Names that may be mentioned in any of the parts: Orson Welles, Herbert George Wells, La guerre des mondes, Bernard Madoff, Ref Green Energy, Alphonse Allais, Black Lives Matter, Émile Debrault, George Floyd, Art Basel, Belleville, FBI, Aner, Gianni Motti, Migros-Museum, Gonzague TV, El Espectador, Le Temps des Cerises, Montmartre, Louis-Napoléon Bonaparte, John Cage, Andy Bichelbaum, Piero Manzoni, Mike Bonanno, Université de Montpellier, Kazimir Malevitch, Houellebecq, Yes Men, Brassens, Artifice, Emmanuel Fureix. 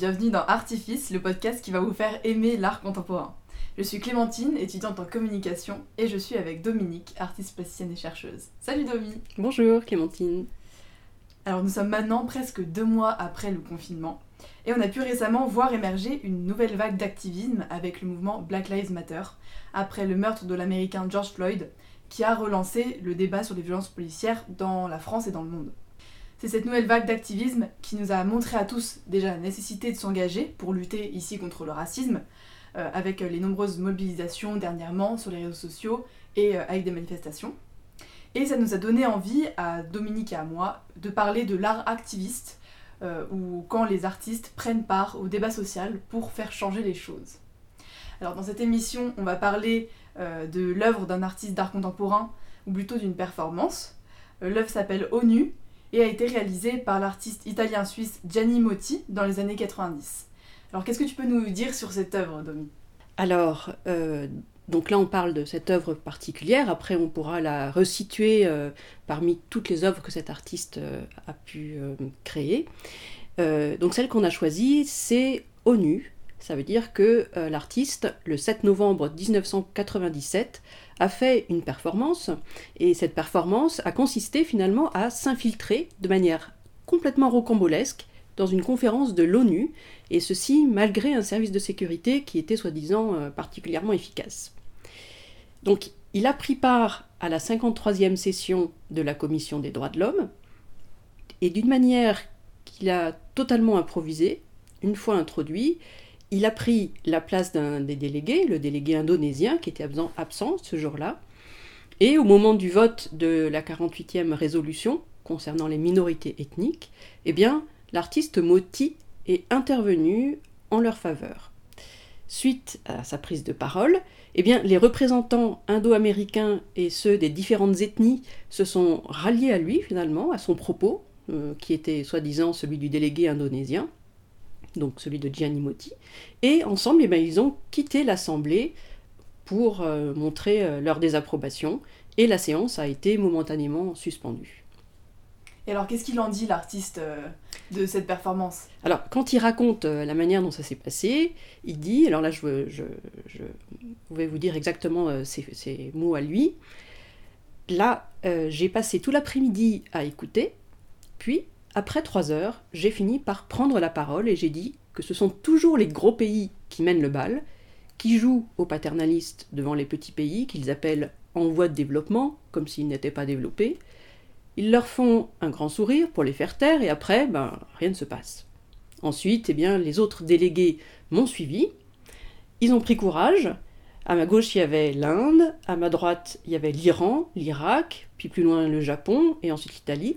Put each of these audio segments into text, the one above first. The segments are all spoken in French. bienvenue dans Artifice, le podcast qui va vous faire aimer l'art contemporain. Je suis Clémentine, étudiante en communication, et je suis avec Dominique, artiste plasticienne et chercheuse. Salut Domi. Bonjour Clémentine. Alors nous sommes maintenant presque 2 mois après le confinement, et on a pu récemment voir émerger une nouvelle vague d'activisme avec le mouvement Black Lives Matter, après le meurtre de l'américain George Floyd, qui a relancé le débat sur les violences policières dans la France et dans le monde. C'est cette nouvelle vague d'activisme qui nous a montré à tous déjà la nécessité de s'engager pour lutter ici contre le racisme, avec les nombreuses mobilisations dernièrement sur les réseaux sociaux et avec des manifestations. Et ça nous a donné envie à Dominique et à moi de parler de l'art activiste, ou quand les artistes prennent part au débat social pour faire changer les choses. Alors dans cette émission, on va parler de l'œuvre d'un artiste d'art contemporain, ou plutôt d'une performance. L'œuvre s'appelle ONU, et a été réalisé par l'artiste italien-suisse Gianni Motti dans les années 90. Alors qu'est-ce que tu peux nous dire sur cette œuvre, Domi ? Alors, donc là on parle de cette œuvre particulière, après on pourra la resituer parmi toutes les œuvres que cet artiste a pu créer. Donc celle qu'on a choisie, c'est ONU. Ça veut dire que l'artiste, le 7 novembre 1997, a fait une performance, et cette performance a consisté finalement à s'infiltrer de manière complètement rocambolesque dans une conférence de l'ONU, et ceci malgré un service de sécurité qui était soi-disant particulièrement efficace. Donc il a pris part à la 53e session de la Commission des droits de l'homme, et d'une manière qu'il a totalement improvisée, une fois introduit, il a pris la place d'un des délégués, le délégué indonésien, qui était absent ce jour-là. Et au moment du vote de la 48e résolution concernant les minorités ethniques, eh bien, l'artiste Motti est intervenu en leur faveur. Suite à sa prise de parole, eh bien, les représentants indo-américains et ceux des différentes ethnies se sont ralliés à lui, finalement, à son propos, qui était soi-disant celui du délégué indonésien. Donc celui de Gianni Motti, et ensemble, eh bien, ils ont quitté l'Assemblée pour montrer leur désapprobation, et la séance a été momentanément suspendue. Et alors, qu'est-ce qu'il en dit, l'artiste, de cette performance ? Alors, quand il raconte la manière dont ça s'est passé, il dit, alors là, je vais vous dire exactement ses mots à lui, là, j'ai passé tout l'après-midi à écouter, puis... Après 3 heures, j'ai fini par prendre la parole et j'ai dit que ce sont toujours les gros pays qui mènent le bal, qui jouent aux paternalistes devant les petits pays qu'ils appellent en voie de développement, comme s'ils n'étaient pas développés. Ils leur font un grand sourire pour les faire taire et après, rien ne se passe. Ensuite, eh bien, les autres délégués m'ont suivi. Ils ont pris courage. À ma gauche, il y avait l'Inde. À ma droite, il y avait l'Iran, l'Irak, puis plus loin le Japon et ensuite l'Italie.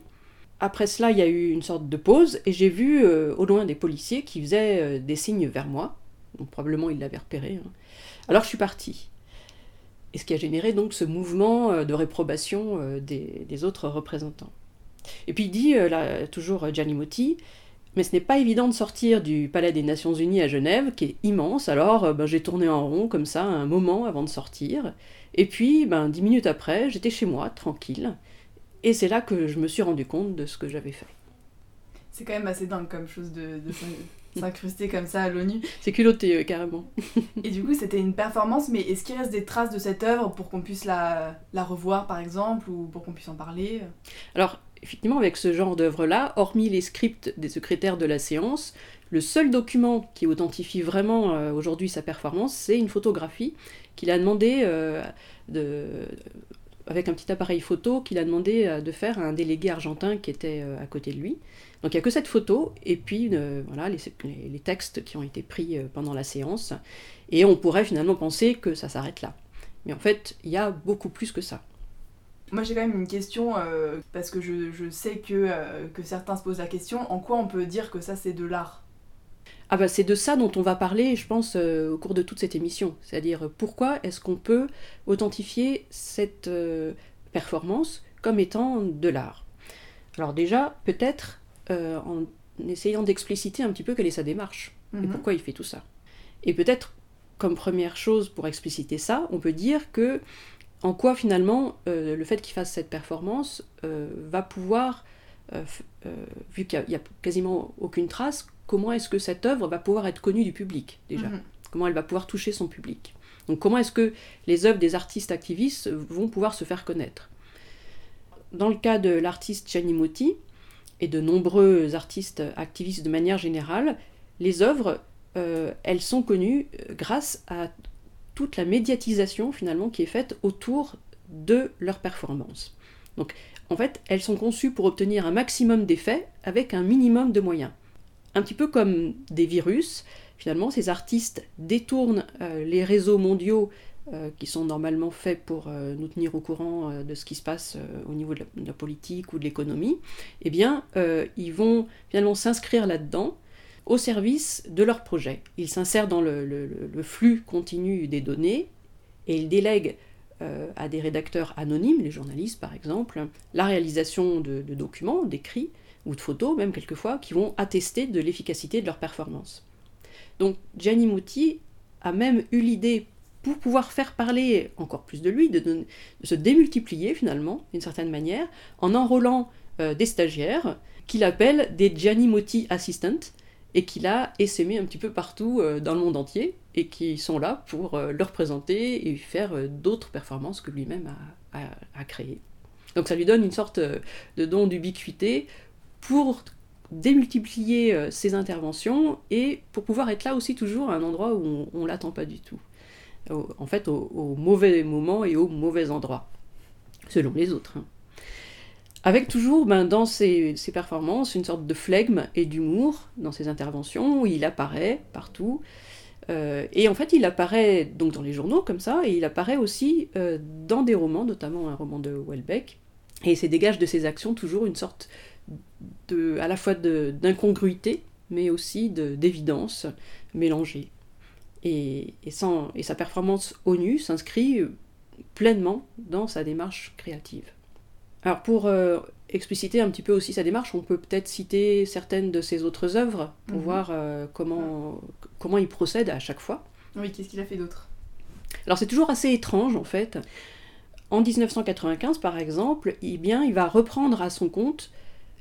Après cela, il y a eu une sorte de pause, et j'ai vu au loin des policiers qui faisaient des signes vers moi. Donc probablement ils l'avaient repéré. Hein. Alors je suis partie. Et ce qui a généré donc ce mouvement de réprobation des autres représentants. Et puis il dit, là, toujours Gianni Motti, « Mais ce n'est pas évident de sortir du Palais des Nations Unies à Genève, qui est immense, alors j'ai tourné en rond comme ça un moment avant de sortir. Et puis, 10 minutes après, j'étais chez moi, tranquille. » Et c'est là que je me suis rendu compte de ce que j'avais fait. C'est quand même assez dingue comme chose de s'incruster comme ça à l'ONU. C'est culotté, carrément. Et du coup, c'était une performance, mais est-ce qu'il reste des traces de cette œuvre pour qu'on puisse la revoir, par exemple, ou pour qu'on puisse en parler ? Alors, effectivement, avec ce genre d'œuvre-là, hormis les scripts des secrétaires de la séance, le seul document qui authentifie vraiment aujourd'hui sa performance, c'est une photographie qu'il a demandé avec un petit appareil photo qu'il a demandé de faire à un délégué argentin qui était à côté de lui. Donc il n'y a que cette photo, et puis voilà, les textes qui ont été pris pendant la séance, et on pourrait finalement penser que ça s'arrête là. Mais en fait, il y a beaucoup plus que ça. Moi j'ai quand même une question, parce que je sais que certains se posent la question, en quoi on peut dire que ça c'est de l'art ? Ah bah c'est de ça dont on va parler, je pense, au cours de toute cette émission. C'est-à-dire, pourquoi est-ce qu'on peut authentifier cette performance comme étant de l'art ? Alors déjà, peut-être en essayant d'expliciter un petit peu quelle est sa démarche, et pourquoi il fait tout ça. Et peut-être, comme première chose pour expliciter ça, on peut dire que, en quoi finalement, le fait qu'il fasse cette performance va pouvoir, vu qu'il n'y a quasiment aucune trace, comment est-ce que cette œuvre va pouvoir être connue du public, déjà ? Mmh. Comment elle va pouvoir toucher son public ? Donc comment est-ce que les œuvres des artistes activistes vont pouvoir se faire connaître ? Dans le cas de l'artiste Gianni Motti et de nombreux artistes activistes de manière générale, les œuvres, elles sont connues grâce à toute la médiatisation finalement qui est faite autour de leur performance. Donc en fait, elles sont conçues pour obtenir un maximum d'effets avec un minimum de moyens. Un petit peu comme des virus, finalement, ces artistes détournent les réseaux mondiaux qui sont normalement faits pour nous tenir au courant de ce qui se passe au niveau de la politique ou de l'économie. Eh bien, ils vont finalement s'inscrire là-dedans au service de leur projet. Ils s'insèrent dans le flux continu des données et ils délèguent à des rédacteurs anonymes, les journalistes par exemple, la réalisation de documents, d'écrits ou de photos même quelquefois, qui vont attester de l'efficacité de leur performance. Donc Gianni Motti a même eu l'idée, pour pouvoir faire parler encore plus de lui, de se démultiplier finalement, d'une certaine manière, en enrôlant des stagiaires qu'il appelle des Gianni Motti Assistants, et qu'il a essaimé un petit peu partout dans le monde entier, et qui sont là pour le représenter et faire d'autres performances que lui-même a créées. Donc ça lui donne une sorte de don d'ubiquité pour démultiplier ses interventions et pour pouvoir être là aussi toujours à un endroit où on ne l'attend pas du tout. En fait, au mauvais moment et au mauvais endroit, selon les autres. Hein. Avec toujours, dans ses performances, une sorte de flegme et d'humour dans ses interventions, où il apparaît partout. Et en fait, il apparaît donc dans les journaux, comme ça, et il apparaît aussi dans des romans, notamment un roman de Houellebecq, et se dégage de ses actions toujours une sorte à la fois d'incongruité, mais aussi d'évidence mélangée. Et sa performance ONU s'inscrit pleinement dans sa démarche créative. Alors pour expliciter un petit peu aussi sa démarche, on peut peut-être citer certaines de ses autres œuvres pour voir comment il procède à chaque fois. Oui, qu'est-ce qu'il a fait d'autre ? Alors c'est toujours assez étrange en fait. En 1995 par exemple, il va reprendre à son compte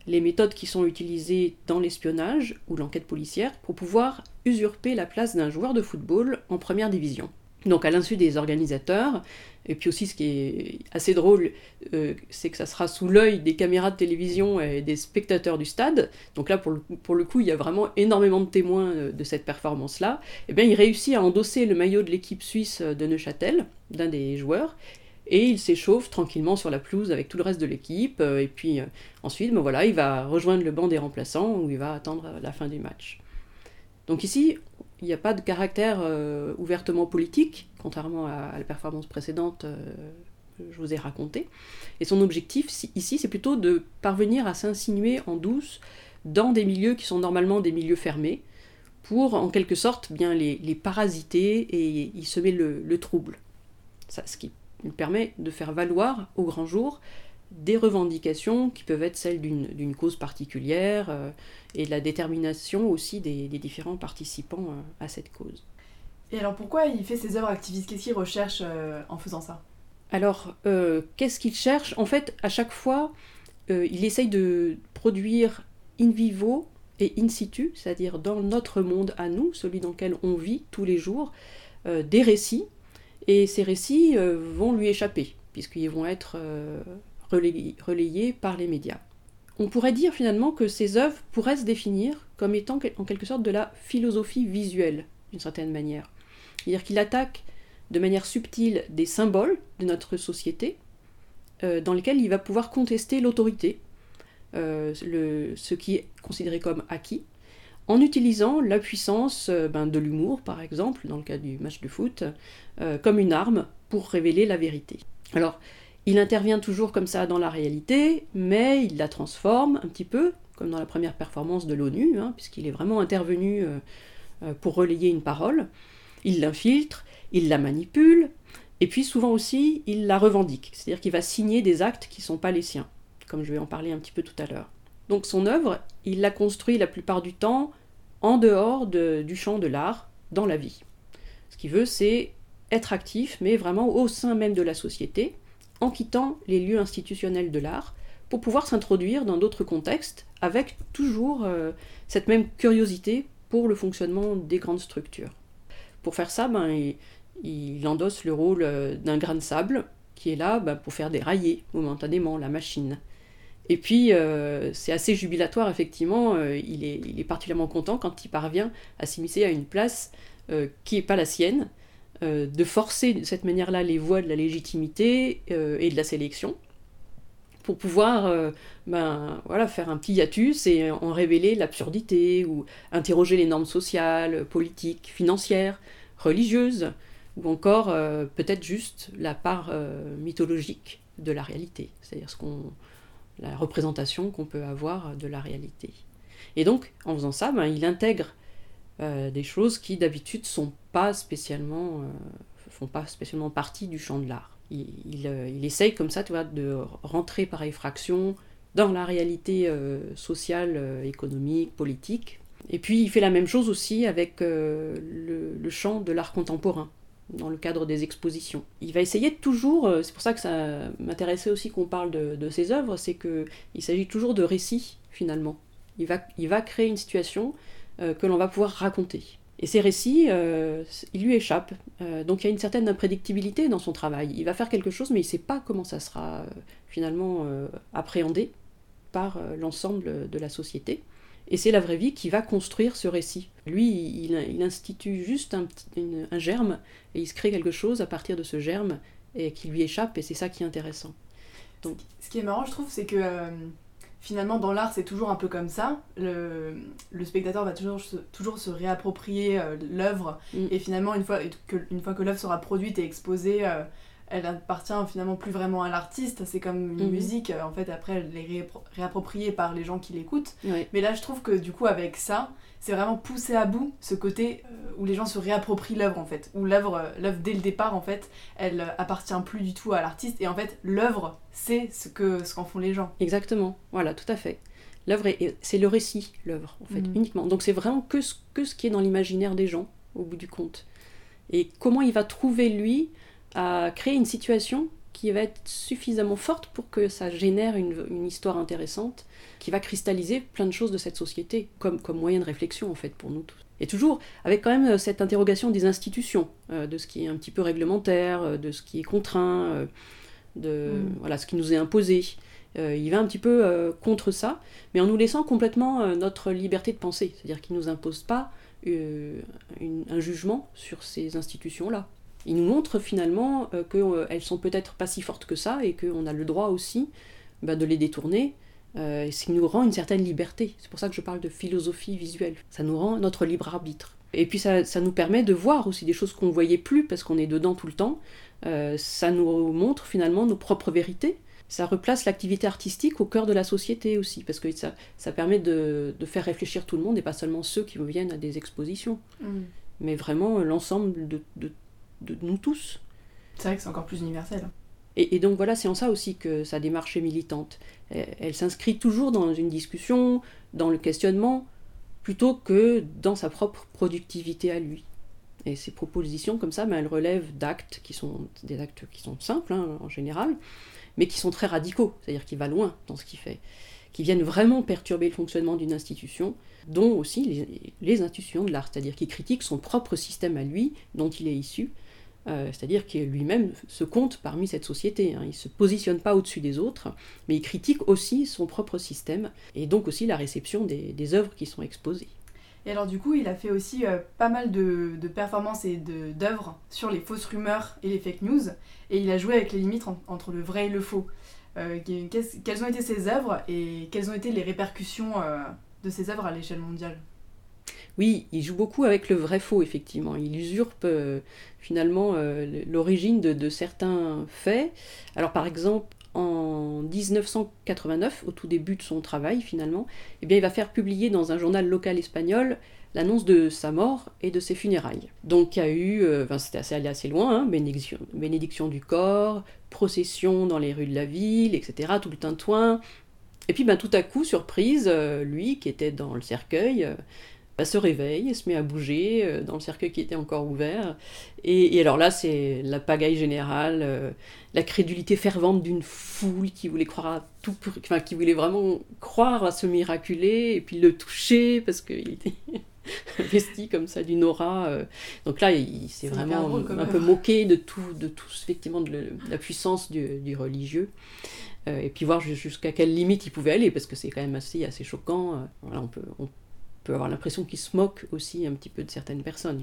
les méthodes qui sont utilisées dans l'espionnage ou l'enquête policière pour pouvoir usurper la place d'un joueur de football en première division. Donc à l'insu des organisateurs, et puis aussi ce qui est assez drôle, c'est que ça sera sous l'œil des caméras de télévision et des spectateurs du stade, donc là pour le coup il y a vraiment énormément de témoins de cette performance-là, et bien il réussit à endosser le maillot de l'équipe suisse de Neuchâtel, d'un des joueurs, et il s'échauffe tranquillement sur la pelouse avec tout le reste de l'équipe, et puis ensuite il va rejoindre le banc des remplaçants où il va attendre la fin du match. Donc ici, il n'y a pas de caractère ouvertement politique, contrairement à la performance précédente que je vous ai racontée. Et son objectif ici, c'est plutôt de parvenir à s'insinuer en douce dans des milieux qui sont normalement des milieux fermés, pour en quelque sorte les parasiter et y semer le trouble. Ça, ce qui lui permet de faire valoir au grand jour des revendications qui peuvent être celles d'une cause particulière et de la détermination aussi des différents participants à cette cause. Et alors pourquoi il fait ses œuvres activistes ? Qu'est-ce qu'il recherche en faisant ça ? Alors, qu'est-ce qu'il cherche ? En fait, à chaque fois, il essaye de produire in vivo et in situ, c'est-à-dire dans notre monde à nous, celui dans lequel on vit tous les jours, des récits, et ces récits vont lui échapper, puisqu'ils vont être relayé par les médias. On pourrait dire finalement que ces œuvres pourraient se définir comme étant en quelque sorte de la philosophie visuelle, d'une certaine manière. C'est-à-dire qu'il attaque de manière subtile des symboles de notre société, dans lesquels il va pouvoir contester l'autorité, ce qui est considéré comme acquis, en utilisant la puissance de l'humour, par exemple, dans le cas du match de foot, comme une arme pour révéler la vérité. Alors, il intervient toujours comme ça dans la réalité, mais il la transforme un petit peu, comme dans la première performance de l'ONU, puisqu'il est vraiment intervenu pour relayer une parole. Il l'infiltre, il la manipule, et puis souvent aussi, il la revendique. C'est-à-dire qu'il va signer des actes qui ne sont pas les siens, comme je vais en parler un petit peu tout à l'heure. Donc son œuvre, il la construit la plupart du temps en dehors du champ de l'art, dans la vie. Ce qu'il veut, c'est être actif, mais vraiment au sein même de la société, en quittant les lieux institutionnels de l'art pour pouvoir s'introduire dans d'autres contextes avec toujours cette même curiosité pour le fonctionnement des grandes structures. Pour faire ça, il endosse le rôle d'un grain de sable qui est là pour faire dérailler momentanément la machine. Et puis, c'est assez jubilatoire, effectivement, il est particulièrement content quand il parvient à s'immiscer à une place qui n'est pas la sienne, de forcer de cette manière-là les voies de la légitimité et de la sélection, pour pouvoir faire un petit hiatus et en révéler l'absurdité, ou interroger les normes sociales, politiques, financières, religieuses, ou encore peut-être juste la part mythologique de la réalité, c'est-à-dire la représentation qu'on peut avoir de la réalité. Et donc, en faisant ça, il intègre des choses qui d'habitude font pas spécialement partie du champ de l'art. Il essaye comme ça, tu vois, de rentrer par effraction dans la réalité sociale, économique, politique. Et puis il fait la même chose aussi avec le champ de l'art contemporain, dans le cadre des expositions. Il va essayer toujours, c'est pour ça que ça m'intéressait aussi qu'on parle de ses œuvres, c'est qu'il s'agit toujours de récits, finalement. Il va créer une situation que l'on va pouvoir raconter. Et ces récits, ils lui échappent. Donc il y a une certaine imprédictibilité dans son travail. Il va faire quelque chose, mais il ne sait pas comment ça sera finalement appréhendé par l'ensemble de la société. Et c'est la vraie vie qui va construire ce récit. Lui, il institue juste un germe, et il se crée quelque chose à partir de ce germe, et qui lui échappe, et c'est ça qui est intéressant. Donc, ce qui est marrant, je trouve, c'est que... Finalement, dans l'art, c'est toujours un peu comme ça. Le spectateur va toujours se réapproprier l'œuvre. Mm. Et finalement, une fois que l'œuvre sera produite et exposée, elle appartient finalement plus vraiment à l'artiste. C'est comme une musique. En fait, après, elle est réappropriée par les gens qui l'écoutent. Oui. Mais là, je trouve que du coup, avec ça, c'est vraiment poussé à bout ce côté où les gens se réapproprient l'œuvre, en fait. Où l'œuvre, dès le départ, en fait, elle appartient plus du tout à l'artiste. Et en fait, l'œuvre, c'est ce qu'en font les gens. Exactement. Voilà, tout à fait. L'œuvre, c'est le récit, l'œuvre, en fait, uniquement. Donc c'est vraiment que ce qui est dans l'imaginaire des gens, au bout du compte. Et comment il va trouver, lui, à créer une situation qui va être suffisamment forte pour que ça génère une histoire intéressante, qui va cristalliser plein de choses de cette société, comme moyen de réflexion, en fait, pour nous tous. Et toujours, avec quand même cette interrogation des institutions, de ce qui est un petit peu réglementaire, de ce qui est contraint, de ce qui nous est imposé. Il va un petit peu contre ça, mais en nous laissant complètement notre liberté de penser. C'est-à-dire qu'il ne nous impose pas un jugement sur ces institutions-là. Il nous montre finalement qu'elles sont peut-être pas si fortes que ça, et qu'on a le droit aussi de les détourner, et ce qui nous rend une certaine liberté. C'est pour ça que je parle de philosophie visuelle. Ça nous rend notre libre arbitre. Et puis ça nous permet de voir aussi des choses qu'on ne voyait plus parce qu'on est dedans tout le temps. Ça nous montre finalement nos propres vérités. Ça replace l'activité artistique au cœur de la société aussi, parce que ça permet de faire réfléchir tout le monde, et pas seulement ceux qui viennent à des expositions, mais vraiment l'ensemble de nous tous. C'est vrai que c'est encore plus universel. Et donc voilà, c'est en ça aussi que sa démarche est militante. Elle s'inscrit toujours dans une discussion, dans le questionnement, plutôt que dans sa propre productivité à lui. Et ses propositions comme ça, elles relèvent d'actes qui sont des actes qui sont simples, en général, mais qui sont très radicaux, c'est-à-dire qu'il va loin dans ce qu'il fait, qui viennent vraiment perturber le fonctionnement d'une institution, dont aussi les institutions de l'art, c'est-à-dire qu'il critique son propre système à lui, dont il est issu. C'est-à-dire que lui-même se compte parmi cette société, il ne se positionne pas au-dessus des autres, mais il critique aussi son propre système, et donc aussi la réception des œuvres qui sont exposées. Et alors du coup, il a fait aussi pas mal de performances et d'œuvres sur les fausses rumeurs et les fake news, et il a joué avec les limites entre le vrai et le faux. Quelles ont été ses œuvres, et quelles ont été les répercussions de ses œuvres à l'échelle mondiale ? Oui, il joue beaucoup avec le vrai-faux, effectivement. Il usurpe finalement l'origine de certains faits. Alors par exemple, en 1989, au tout début de son travail finalement, il va faire publier dans un journal local espagnol l'annonce de sa mort et de ses funérailles. Donc il y a eu, c'était allé assez loin, bénédiction du corps, procession dans les rues de la ville, etc., tout le tintouin. Et puis tout à coup, surprise, lui qui était dans le cercueil... se réveille et se met à bouger dans le cercueil qui était encore ouvert. Et alors là, c'est la pagaille générale, la crédulité fervente d'une foule qui voulait croire à tout, enfin qui voulait vraiment croire à ce miraculé et puis le toucher parce qu'il était investi comme ça d'une aura. Donc là, il s'est vraiment drôle, un peu moqué de tout effectivement de la puissance du religieux. Et puis voir jusqu'à quelle limite il pouvait aller parce que c'est quand même assez choquant. Voilà, on peut avoir l'impression qu'il se moque aussi un petit peu de certaines personnes.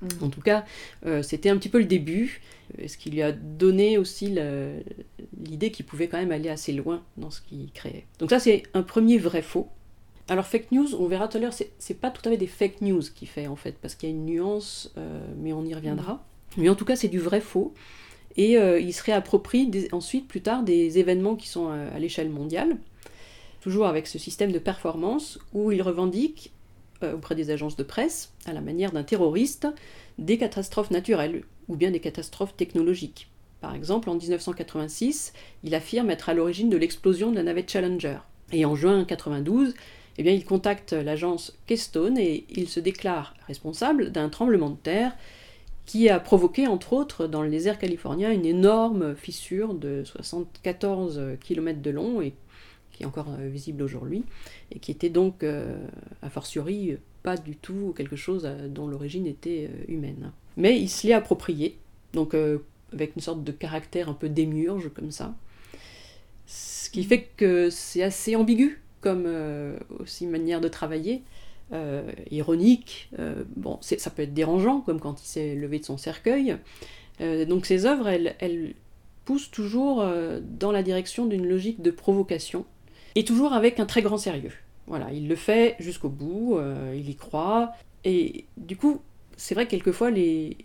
Mmh. En tout cas, c'était un petit peu le début, ce qui lui a donné aussi l'idée qu'il pouvait quand même aller assez loin dans ce qu'il créait. Donc ça, c'est un premier vrai-faux. Alors fake news, on verra tout à l'heure, c'est pas tout à fait des fake news qu'il fait en fait, parce qu'il y a une nuance, mais on y reviendra. Mais en tout cas, c'est du vrai-faux. Et il se réapproprie ensuite, plus tard, des événements qui sont à l'échelle mondiale, toujours avec ce système de performance où il revendique, auprès des agences de presse, à la manière d'un terroriste, des catastrophes naturelles ou bien des catastrophes technologiques. Par exemple, en 1986, il affirme être à l'origine de l'explosion de la navette Challenger. Et en juin 1992, eh bien, il contacte l'agence Keystone et il se déclare responsable d'un tremblement de terre qui a provoqué, entre autres, dans le désert californien, une énorme fissure de 74 km de long et qui est encore visible aujourd'hui, et qui était donc, a fortiori, pas du tout quelque chose dont l'origine était humaine. Mais il se l'est approprié, donc avec une sorte de caractère un peu démiurge, comme ça, ce qui fait que c'est assez ambigu, comme aussi manière de travailler, ironique, bon, ça peut être dérangeant, comme quand il s'est levé de son cercueil, donc ses œuvres, elles poussent toujours dans la direction d'une logique de provocation, et toujours avec un très grand sérieux. Voilà, il le fait jusqu'au bout, il y croit, et du coup, c'est vrai que quelquefois, les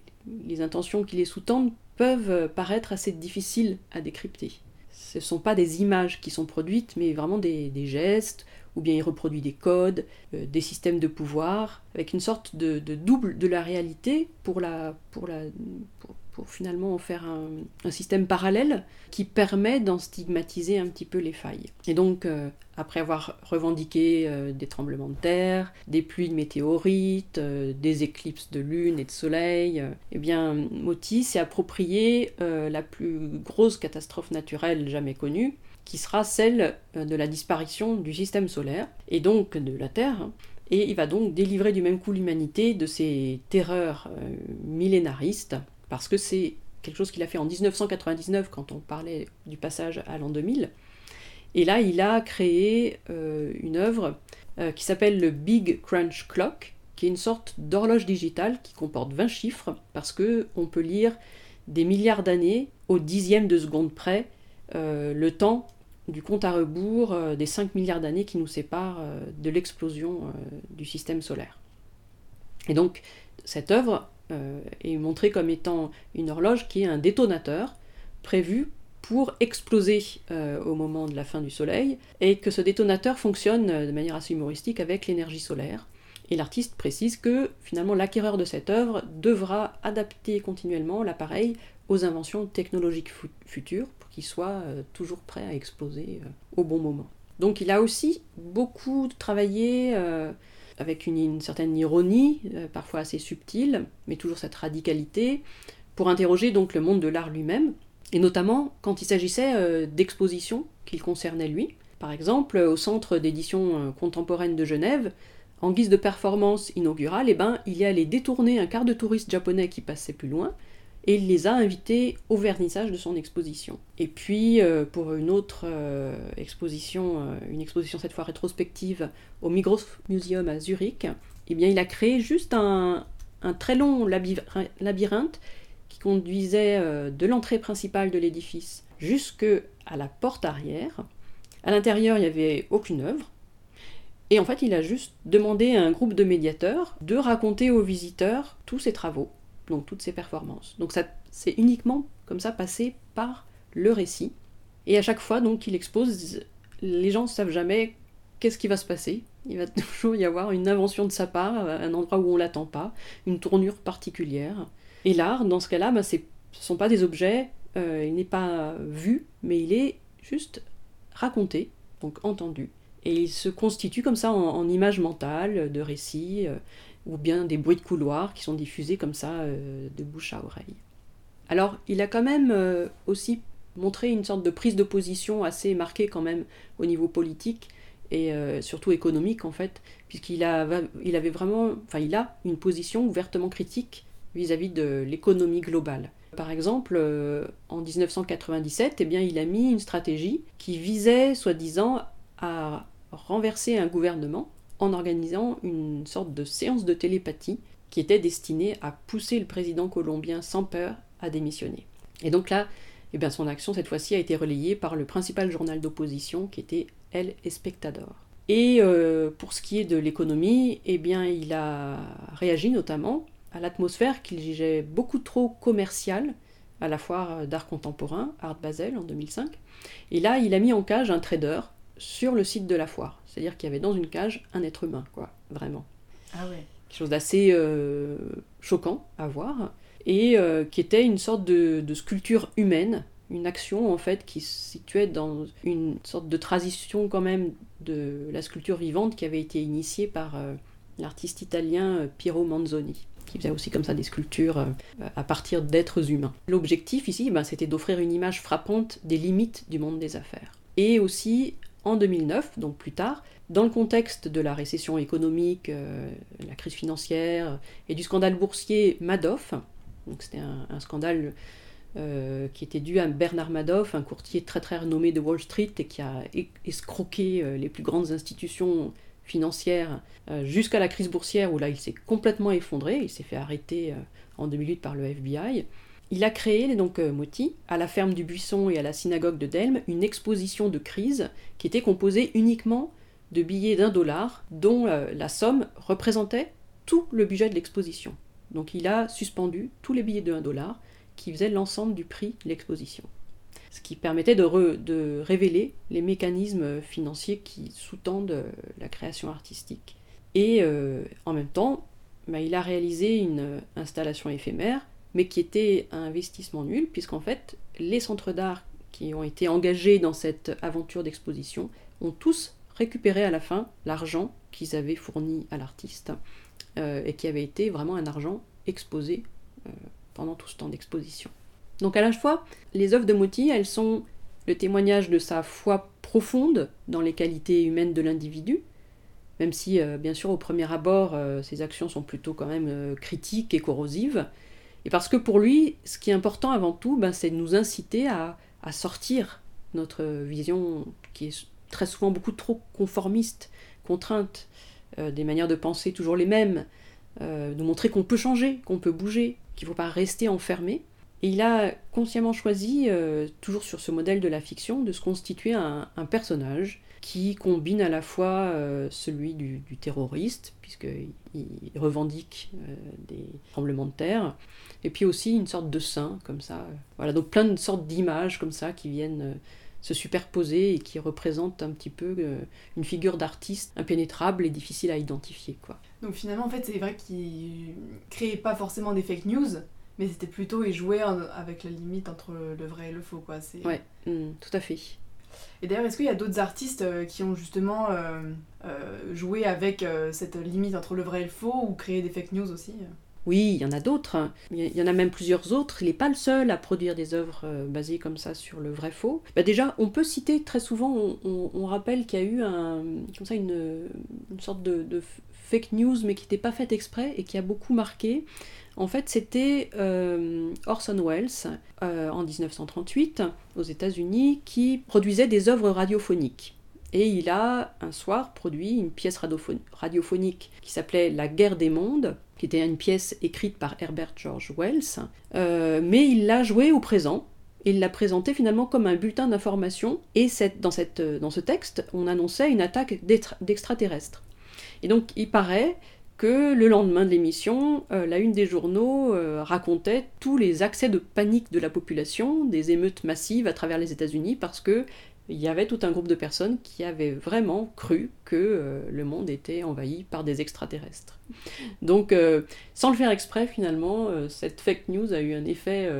intentions qui les sous-tendent peuvent paraître assez difficiles à décrypter. Ce ne sont pas des images qui sont produites, mais vraiment des gestes, ou bien il reproduit des codes, des systèmes de pouvoir, avec une sorte de double de la réalité pour finalement en faire un système parallèle qui permet d'en stigmatiser un petit peu les failles. Et donc, après avoir revendiqué des tremblements de terre, des pluies de météorites, des éclipses de lune et de soleil, eh bien, Motti s'est approprié la plus grosse catastrophe naturelle jamais connue, qui sera celle de la disparition du système solaire, et donc de la Terre, et il va donc délivrer du même coup l'humanité de ses terreurs millénaristes, parce que c'est quelque chose qu'il a fait en 1999, quand on parlait du passage à l'an 2000, et là il a créé une œuvre qui s'appelle le Big Crunch Clock, qui est une sorte d'horloge digitale qui comporte 20 chiffres, parce qu'on peut lire des milliards d'années au dixième de seconde près, le temps du compte à rebours des 5 milliards d'années qui nous séparent de l'explosion du système solaire. Et donc, cette œuvre est montrée comme étant une horloge qui est un détonateur prévu pour exploser au moment de la fin du Soleil, et que ce détonateur fonctionne de manière assez humoristique avec l'énergie solaire. Et l'artiste précise que, finalement, l'acquéreur de cette œuvre devra adapter continuellement l'appareil aux inventions technologiques futures, pour qu'il soit toujours prêt à exploser au bon moment. Donc il a aussi beaucoup travaillé avec une certaine ironie, parfois assez subtile, mais toujours cette radicalité, pour interroger donc le monde de l'art lui-même, et notamment quand il s'agissait d'expositions qui le concernaient lui. Par exemple, au Centre d'édition contemporaine de Genève, en guise de performance inaugurale, eh ben, il y allait détourner un quart de touristes japonais qui passaient plus loin, et il les a invités au vernissage de son exposition. Et puis, pour une autre exposition, une exposition cette fois rétrospective, au Migros-Museum à Zurich, eh bien, il a créé juste un très long labyrinthe qui conduisait de l'entrée principale de l'édifice jusqu'à la porte arrière. À l'intérieur, il n'y avait aucune œuvre. Et en fait, il a juste demandé à un groupe de médiateurs de raconter aux visiteurs tous ses travaux, donc toutes ces performances. Donc ça, c'est uniquement comme ça passé par le récit. Et à chaque fois donc il expose, les gens ne savent jamais qu'est-ce qui va se passer. Il va toujours y avoir une invention de sa part, un endroit où on ne l'attend pas, une tournure particulière. Et l'art, dans ce cas-là, ce ne sont pas des objets, il n'est pas vu, mais il est juste raconté, donc entendu, et il se constitue comme ça en images mentales, de récits, ou bien des bruits de couloir qui sont diffusés comme ça de bouche à oreille. Alors, il a quand même aussi montré une sorte de prise de position assez marquée quand même au niveau politique et surtout économique en fait, puisqu'il avait vraiment, enfin il a une position ouvertement critique vis-à-vis de l'économie globale. Par exemple, en 1997, eh bien, il a mis une stratégie qui visait, soi-disant, à renverser un gouvernement en organisant une sorte de séance de télépathie qui était destinée à pousser le président colombien sans peur à démissionner. Et donc là, eh bien, son action, cette fois-ci, a été relayée par le principal journal d'opposition qui était El Espectador. Et pour ce qui est de l'économie, eh bien, il a réagi notamment à l'atmosphère qu'il jugeait beaucoup trop commerciale à la foire d'art contemporain, Art Basel en 2005. Et là, il a mis en cage un trader sur le site de la foire. C'est-à-dire qu'il y avait dans une cage un être humain, quoi, vraiment. Ah ouais. Quelque chose d'assez choquant à voir, et qui était une sorte de sculpture humaine, une action en fait qui se situait dans une sorte de transition quand même de la sculpture vivante qui avait été initiée par l'artiste italien Piero Manzoni, qui faisait aussi comme ça des sculptures à partir d'êtres humains. L'objectif ici, ben, c'était d'offrir une image frappante des limites du monde des affaires. Et aussi, en 2009, donc plus tard, dans le contexte de la récession économique, la crise financière et du scandale boursier Madoff, donc c'était un scandale qui était dû à Bernard Madoff, un courtier très très renommé de Wall Street et qui a escroqué les plus grandes institutions financière jusqu'à la crise boursière où là il s'est complètement effondré, il s'est fait arrêter en 2008 par le FBI. Il a créé donc Motti, à la ferme du Buisson et à la synagogue de Delme, une exposition de crise qui était composée uniquement de billets d'$, dont la somme représentait tout le budget de l'exposition. Donc il a suspendu tous les billets de $, qui faisaient l'ensemble du prix de l'exposition. Ce qui permettait de révéler les mécanismes financiers qui sous-tendent la création artistique. Et en même temps, bah, il a réalisé une installation éphémère, mais qui était un investissement nul, puisqu'en fait, les centres d'art qui ont été engagés dans cette aventure d'exposition ont tous récupéré à la fin l'argent qu'ils avaient fourni à l'artiste, et qui avait été vraiment un argent exposé pendant tout ce temps d'exposition. Donc à la fois, les œuvres de Motti, elles sont le témoignage de sa foi profonde dans les qualités humaines de l'individu, même si, bien sûr, au premier abord, ses actions sont plutôt quand même critiques et corrosives, et parce que pour lui, ce qui est important avant tout, ben, c'est de nous inciter à sortir notre vision qui est très souvent beaucoup trop conformiste, contrainte, des manières de penser toujours les mêmes, nous montrer qu'on peut changer, qu'on peut bouger, qu'il ne faut pas rester enfermé. Et il a consciemment choisi, toujours sur ce modèle de la fiction, de se constituer un personnage qui combine à la fois celui du terroriste, puisqu'il revendique des tremblements de terre, et puis aussi une sorte de saint, comme ça. Voilà, donc plein de sortes d'images comme ça qui viennent se superposer et qui représentent un petit peu une figure d'artiste impénétrable et difficile à identifier, quoi. Donc finalement, en fait, c'est vrai qu'il créait pas forcément des fake news, mais c'était plutôt et jouer avec la limite entre le vrai et le faux, quoi. C'est... Ouais, tout à fait. Et d'ailleurs, est-ce qu'il y a d'autres artistes qui ont justement joué avec cette limite entre le vrai et le faux, ou créé des fake news aussi ? Oui, il y en a d'autres. Il y en a même plusieurs autres. Il n'est pas le seul à produire des œuvres basées comme ça sur le vrai-faux. Bah déjà, on peut citer très souvent, on rappelle qu'il y a eu comme ça une sorte de fake news, mais qui n'était pas faite exprès et qui a beaucoup marqué. En fait, c'était Orson Welles, en 1938, aux États-Unis, qui produisait des œuvres radiophoniques. Et il a, un soir, produit une pièce radiophonique qui s'appelait « La guerre des mondes », qui était une pièce écrite par Herbert George Wells, mais il l'a jouée au présent, et il l'a présentée finalement comme un bulletin d'information, et dans ce texte, on annonçait une attaque d'extraterrestres. Et donc il paraît que le lendemain de l'émission, la une des journaux racontait tous les accès de panique de la population, des émeutes massives à travers les États-Unis, parce que il y avait tout un groupe de personnes qui avaient vraiment cru que le monde était envahi par des extraterrestres. Donc, sans le faire exprès, finalement, cette fake news a eu un effet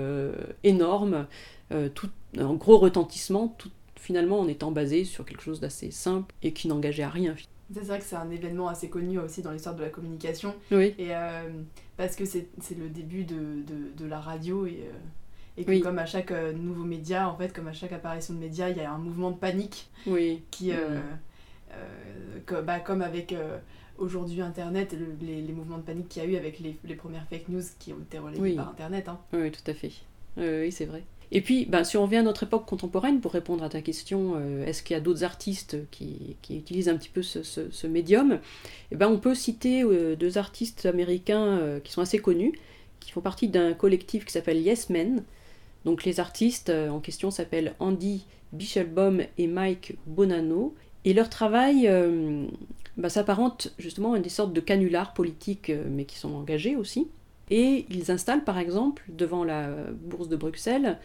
énorme, un gros retentissement, finalement en étant basé sur quelque chose d'assez simple et qui n'engageait à rien. C'est vrai que c'est un événement assez connu aussi dans l'histoire de la communication, oui. Et parce que c'est le début de la radio et que oui. Comme à chaque nouveau média, en fait, comme à chaque apparition de média, il y a un mouvement de panique oui. qui, comme avec aujourd'hui Internet, les mouvements de panique qu'il y a eu avec les premières fake news qui ont été relayées oui. par Internet. Hein. Oui, tout à fait. Oui, c'est vrai. Et puis, si on revient à notre époque contemporaine, pour répondre à ta question, est-ce qu'il y a d'autres artistes qui utilisent un petit peu ce médium ? Eh ben, on peut citer deux artistes américains qui sont assez connus, qui font partie d'un collectif qui s'appelle Yes Men. Donc les artistes en question s'appellent Andy Bichelbaum et Mike Bonanno. Et leur travail s'apparente justement à des sortes de canulars politiques, mais qui sont engagés aussi. Et ils installent par exemple devant la bourse de Bruxelles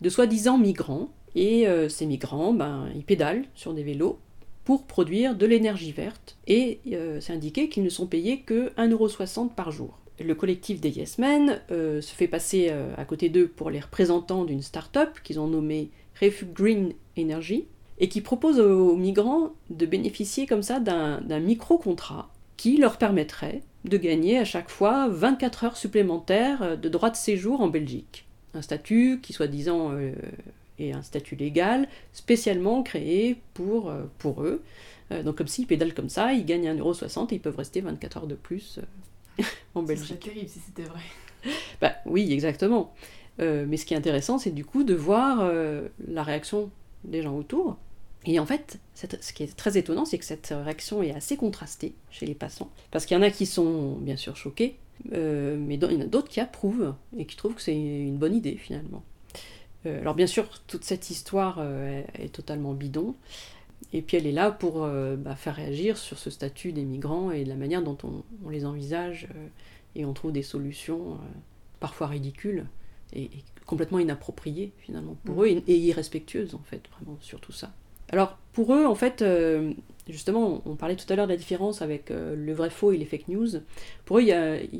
de soi-disant migrants. Et ces migrants, ils pédalent sur des vélos pour produire de l'énergie verte. Et c'est indiqué qu'ils ne sont payés que 1,60 € par jour. Le collectif des Yes Men se fait passer à côté d'eux pour les représentants d'une start-up qu'ils ont nommée Ref Green Energy et qui propose aux migrants de bénéficier comme ça d'un micro-contrat qui leur permettrait de gagner à chaque fois 24 heures supplémentaires de droit de séjour en Belgique. Un statut qui, soi-disant, est un statut légal spécialement créé pour eux. Donc comme s'ils pédalent comme ça, ils gagnent 1,60 € et ils peuvent rester 24 heures de plus... en Belgique. Ce serait terrible si c'était vrai. Oui, exactement. Mais ce qui est intéressant, c'est du coup de voir la réaction des gens autour. Et en fait, ce qui est très étonnant, c'est que cette réaction est assez contrastée chez les passants. Parce qu'il y en a qui sont bien sûr choqués, mais il y en a d'autres qui approuvent et qui trouvent que c'est une bonne idée finalement. Alors bien sûr, toute cette histoire est totalement bidon. Et puis elle est là pour faire réagir sur ce statut des migrants et de la manière dont on les envisage et on trouve des solutions parfois ridicules et complètement inappropriées finalement pour eux et irrespectueuses en fait, vraiment sur tout ça. Alors pour eux en fait, justement on parlait tout à l'heure de la différence avec le vrai faux et les fake news. Pour eux il y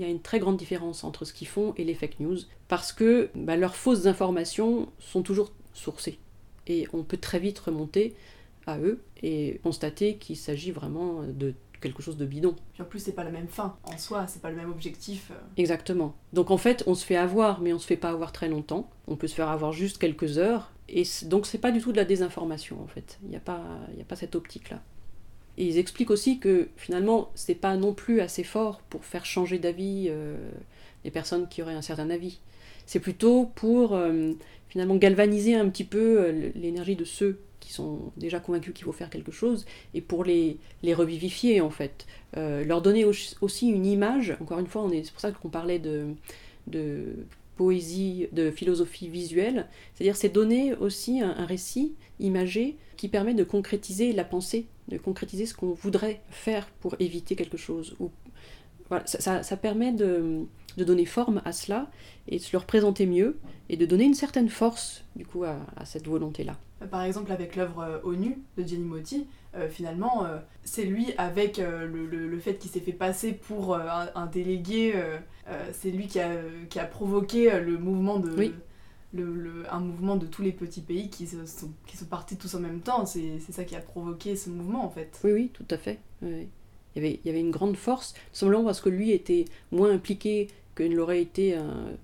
a une très grande différence entre ce qu'ils font et les fake news parce que leurs fausses informations sont toujours sourcées et on peut très vite remonter à eux et constater qu'il s'agit vraiment de quelque chose de bidon. Puis en plus, c'est pas la même fin en soi, c'est pas le même objectif. Exactement. Donc en fait, on se fait avoir, mais on se fait pas avoir très longtemps. On peut se faire avoir juste quelques heures. Et donc c'est pas du tout de la désinformation en fait. Il y a pas cette optique-là. Et ils expliquent aussi que finalement, c'est pas non plus assez fort pour faire changer d'avis les personnes qui auraient un certain avis. C'est plutôt pour finalement galvaniser un petit peu l'énergie de ceux qui sont déjà convaincus qu'il faut faire quelque chose, et pour les revivifier, en fait. Leur donner aussi une image, encore une fois, c'est pour ça qu'on parlait de poésie, de philosophie visuelle, c'est-à-dire c'est donner aussi un récit imagé qui permet de concrétiser la pensée, de concrétiser ce qu'on voudrait faire pour éviter quelque chose. Voilà, ça permet de donner forme à cela, et de se le représenter mieux, et de donner une certaine force, du coup, à cette volonté-là. Par exemple, avec l'œuvre ONU de Gianni Motti, finalement, c'est lui, avec le fait qu'il s'est fait passer pour un délégué, c'est lui qui a provoqué le mouvement de... Oui. Un mouvement de tous les petits pays qui sont partis tous en même temps. C'est ça qui a provoqué ce mouvement, en fait. Oui, tout à fait. Oui. Il y avait une grande force, semblant parce que lui était moins impliqué que ne l'aurait été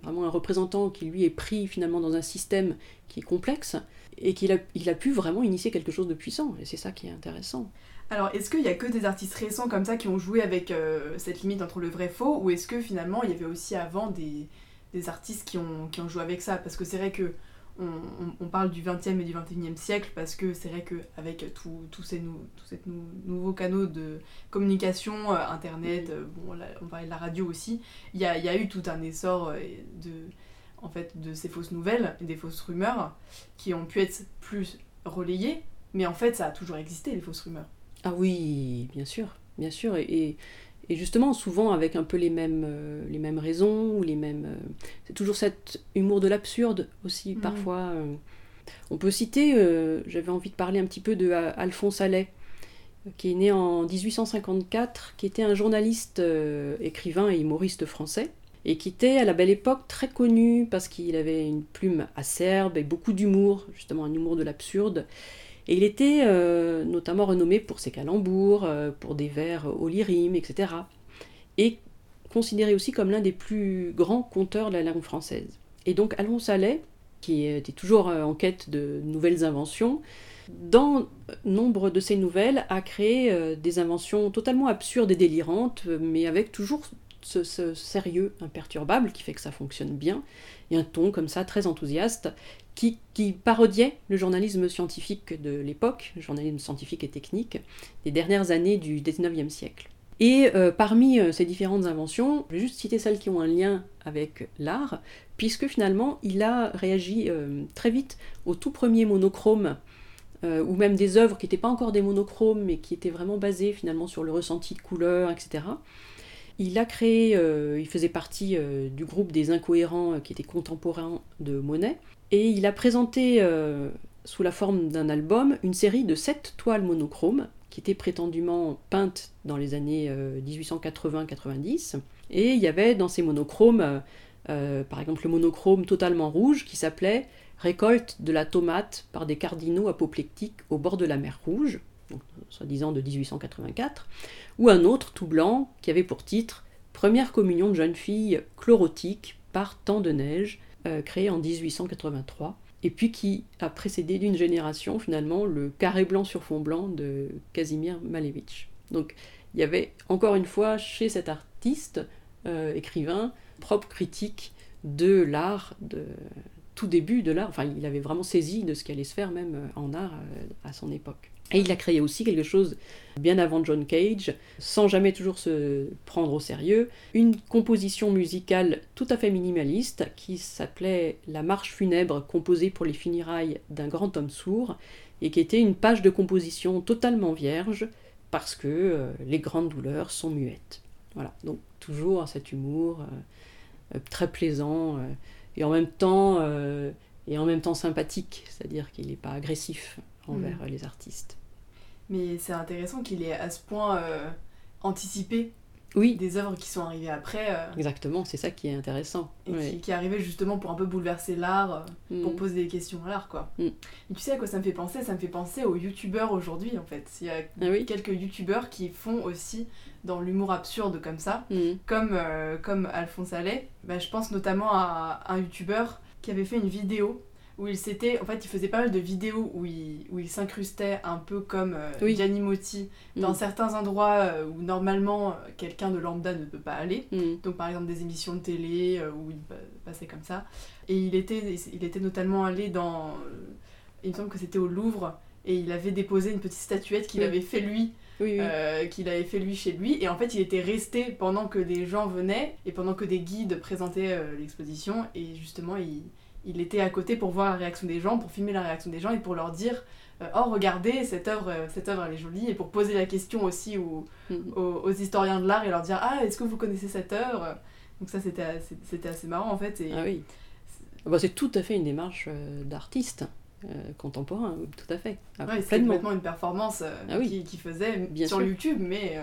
vraiment un représentant qui, lui, est pris, finalement, dans un système qui est complexe, et qu'il a pu vraiment initier quelque chose de puissant, et c'est ça qui est intéressant. Alors, est-ce qu'il n'y a que des artistes récents comme ça qui ont joué avec cette limite entre le vrai et faux, ou est-ce que, finalement, il y avait aussi avant des artistes qui ont joué avec ça ? Parce que c'est vrai que on parle du XXe et du XXIe siècle, parce que c'est vrai qu'avec tous ces nouveaux canaux de communication, Internet, on parlait de la radio aussi, il y a eu tout un essor de ces fausses nouvelles, des fausses rumeurs, qui ont pu être plus relayées, mais en fait ça a toujours existé, les fausses rumeurs. Ah oui, bien sûr, et justement, souvent avec un peu les mêmes raisons, ou les mêmes... c'est toujours cet humour de l'absurde aussi, parfois. On peut citer, j'avais envie de parler un petit peu de Alphonse Allais, qui est né en 1854, qui était un journaliste, écrivain et humoriste français, et qui était à la belle époque très connu, parce qu'il avait une plume acerbe et beaucoup d'humour, justement un humour de l'absurde. Et il était notamment renommé pour ses calembours, pour des vers au lyrisme, etc. Et considéré aussi comme l'un des plus grands conteurs de la langue française. Et donc Alphonse Allais, qui était toujours en quête de nouvelles inventions, dans nombre de ses nouvelles, a créé des inventions totalement absurdes et délirantes, mais avec toujours ce sérieux imperturbable qui fait que ça fonctionne bien, et un ton comme ça très enthousiaste, qui parodiait le journalisme scientifique de l'époque, le journalisme scientifique et technique, des dernières années du 19e siècle. Et parmi ces différentes inventions, je vais juste citer celles qui ont un lien avec l'art, puisque finalement il a réagi très vite au tout premier monochrome, ou même des œuvres qui n'étaient pas encore des monochromes, mais qui étaient vraiment basées finalement sur le ressenti de couleurs, etc. Il a créé, il faisait partie du groupe des incohérents qui étaient contemporains de Monet, et il a présenté sous la forme d'un album une série de 7 toiles monochromes, qui était prétendument peinte dans les années 1880-90. Et il y avait dans ces monochromes, par exemple le monochrome totalement rouge qui s'appelait « Récolte de la tomate par des cardinaux apoplectiques au bord de la mer Rouge », donc soi-disant de 1884, ou un autre tout blanc qui avait pour titre « Première communion de jeunes filles chlorotiques par temps de neige », créée en 1883. Et puis qui a précédé d'une génération, finalement, le carré blanc sur fond blanc de Kazimir Malevitch. Donc il y avait, encore une fois, chez cet artiste, écrivain, propre critique de l'art, de tout début de l'art. Enfin, il avait vraiment saisi de ce qui allait se faire, même en art, à son époque. Et il a créé aussi quelque chose, bien avant John Cage, sans jamais toujours se prendre au sérieux, une composition musicale tout à fait minimaliste qui s'appelait « La marche funèbre composée pour les funérailles d'un grand homme sourd » et qui était une page de composition totalement vierge parce que les grandes douleurs sont muettes. Voilà, donc toujours cet humour très plaisant et en même temps sympathique, c'est-à-dire qu'il n'est pas agressif envers les artistes. Mais c'est intéressant qu'il ait à ce point anticipé des œuvres qui sont arrivées après. Exactement, c'est ça qui est intéressant. Et qui est arrivé justement pour un peu bouleverser l'art, pour poser des questions à l'art, quoi. Et tu sais à quoi ça me fait penser ? Ça me fait penser aux youtubeurs aujourd'hui, en fait. Il y a quelques youtubeurs qui font aussi dans l'humour absurde comme ça, comme Alphonse Allais. Bah, je pense notamment à un youtubeur qui avait fait une vidéo où il s'était, en fait, il faisait pas mal de vidéos où il s'incrustait un peu comme Gianni Motti dans certains endroits où normalement quelqu'un de lambda ne peut pas aller. Donc par exemple des émissions de télé où il passait comme ça. Et il était notamment allé dans, il me semble que c'était au Louvre, et il avait déposé une petite statuette qu'il avait fait lui. Qu'il avait fait lui chez lui, et en fait il était resté pendant que des gens venaient et pendant que des guides présentaient l'exposition, et justement il était à côté pour voir la réaction des gens, pour filmer la réaction des gens et pour leur dire oh regardez cette œuvre elle est jolie, et pour poser la question aussi aux historiens de l'art et leur dire ah est-ce que vous connaissez cette œuvre. Donc ça c'était assez marrant en fait. Et c'est tout à fait une démarche d'artiste contemporain, tout à fait. C'était complètement une performance qui faisait bien sur sûr. YouTube, mais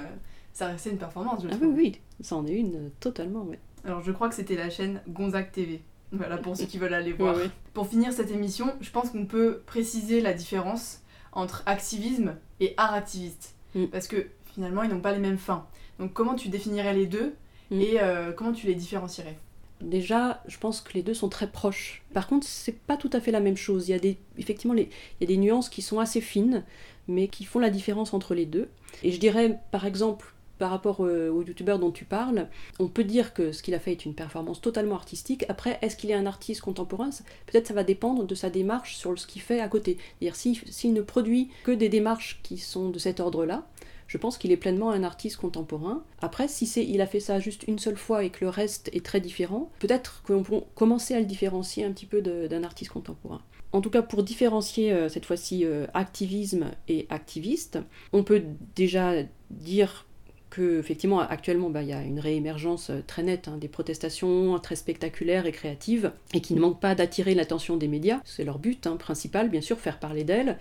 ça restait une performance, je trouve. Ça en est une totalement. Alors je crois que c'était la chaîne Gonzague TV, voilà, pour ceux qui veulent aller voir. Pour finir cette émission, je pense qu'on peut préciser la différence entre activisme et art activiste, parce que finalement ils n'ont pas les mêmes fins. Donc comment tu définirais les deux et comment tu les différencierais? Déjà, je pense que les deux sont très proches. Par contre, c'est pas tout à fait la même chose. Il y a il y a des nuances qui sont assez fines, mais qui font la différence entre les deux. Et je dirais, par exemple, par rapport au youtubeur dont tu parles, on peut dire que ce qu'il a fait est une performance totalement artistique. Après, est-ce qu'il est un artiste contemporain ? Peut-être ça va dépendre de sa démarche sur ce qu'il fait à côté. C'est-à-dire, s'il ne produit que des démarches qui sont de cet ordre-là, je pense qu'il est pleinement un artiste contemporain. Après, si il a fait ça juste une seule fois et que le reste est très différent, peut-être qu'on peut commencer à le différencier un petit peu d'un artiste contemporain. En tout cas, pour différencier cette fois-ci activisme et activiste, on peut déjà dire qu'effectivement, actuellement, il y a une réémergence très nette des protestations très spectaculaires et créatives, et qui ne manquent pas d'attirer l'attention des médias. C'est leur but principal, bien sûr, faire parler d'elles.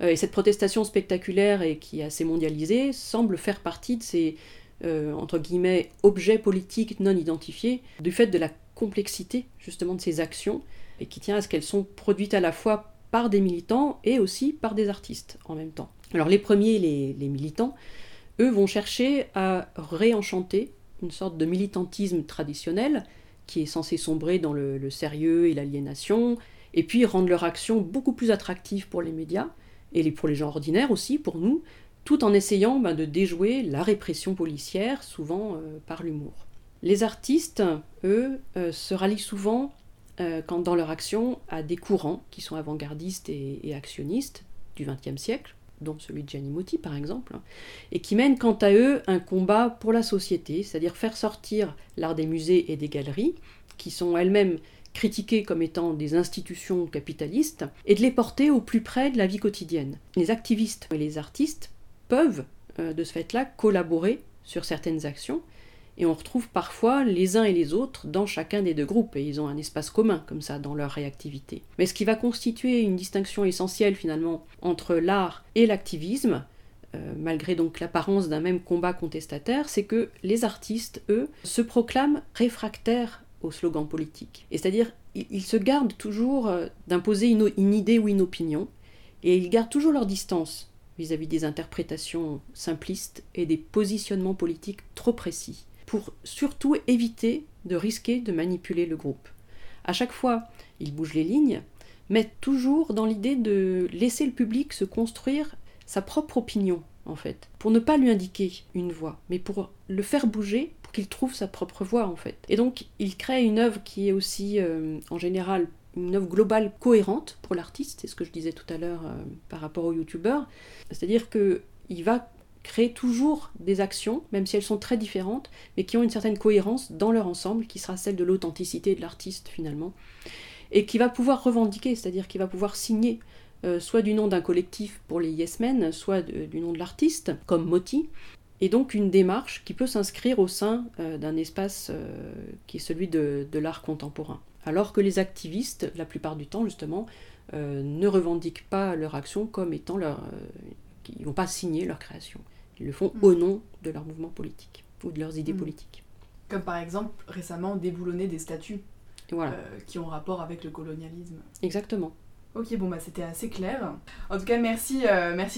Et cette protestation spectaculaire et qui est assez mondialisée semble faire partie de ces entre guillemets objets politiques non identifiés du fait de la complexité justement de ces actions, et qui tient à ce qu'elles sont produites à la fois par des militants et aussi par des artistes en même temps. Alors les premiers, les militants, eux vont chercher à réenchanter une sorte de militantisme traditionnel qui est censé sombrer dans le sérieux et l'aliénation, et puis rendre leur action beaucoup plus attractive pour les médias, et pour les gens ordinaires aussi, pour nous, tout en essayant de déjouer la répression policière, souvent par l'humour. Les artistes, eux, se rallient souvent, dans leur action, à des courants qui sont avant-gardistes et actionnistes du XXe siècle, dont celui de Gianni Motti par exemple, et qui mènent quant à eux un combat pour la société, c'est-à-dire faire sortir l'art des musées et des galeries, qui sont elles-mêmes critiquées comme étant des institutions capitalistes, et de les porter au plus près de la vie quotidienne. Les activistes et les artistes peuvent, de ce fait-là, collaborer sur certaines actions, et on retrouve parfois les uns et les autres dans chacun des deux groupes, et ils ont un espace commun, comme ça, dans leur réactivité. Mais ce qui va constituer une distinction essentielle, finalement, entre l'art et l'activisme, malgré donc l'apparence d'un même combat contestataire, c'est que les artistes, eux, se proclament réfractaires aux slogans politiques. Et c'est-à-dire, ils se gardent toujours d'imposer une idée ou une opinion, et ils gardent toujours leur distance vis-à-vis des interprétations simplistes et des positionnements politiques trop précis, pour surtout éviter de risquer de manipuler le groupe. À chaque fois, ils bougent les lignes, mais toujours dans l'idée de laisser le public se construire sa propre opinion, en fait, pour ne pas lui indiquer une voie, mais pour le faire bouger, pour qu'il trouve sa propre voie, en fait. Et donc, il crée une œuvre qui est aussi, en général, une œuvre globale cohérente pour l'artiste, c'est ce que je disais tout à l'heure par rapport aux youtubeurs, c'est-à-dire qu'il va créer toujours des actions, même si elles sont très différentes, mais qui ont une certaine cohérence dans leur ensemble, qui sera celle de l'authenticité de l'artiste finalement, et qui va pouvoir revendiquer, c'est-à-dire qu'il va pouvoir signer soit du nom d'un collectif pour les Yes Men, soit du nom de l'artiste, comme Motti, et donc une démarche qui peut s'inscrire au sein d'un espace qui est celui de l'art contemporain. Alors que les activistes, la plupart du temps justement, ne revendiquent pas leur action comme étant leur... Ils ne vont pas signer leur création. Ils le font au nom de leur mouvement politique ou de leurs idées politiques. Comme par exemple, récemment, déboulonner des statues voilà. Qui ont rapport avec le colonialisme. Exactement. Ok, bon, bah, c'était assez clair. En tout cas, merci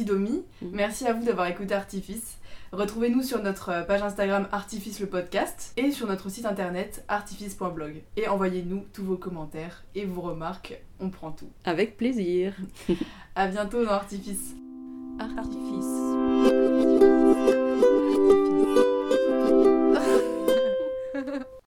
Domi. Merci à vous d'avoir écouté Artifice. Retrouvez-nous sur notre page Instagram Artifice le podcast et sur notre site internet artifice.blog. Et envoyez-nous tous vos commentaires et vos remarques. On prend tout. Avec plaisir. À bientôt dans Artifice. Artifice.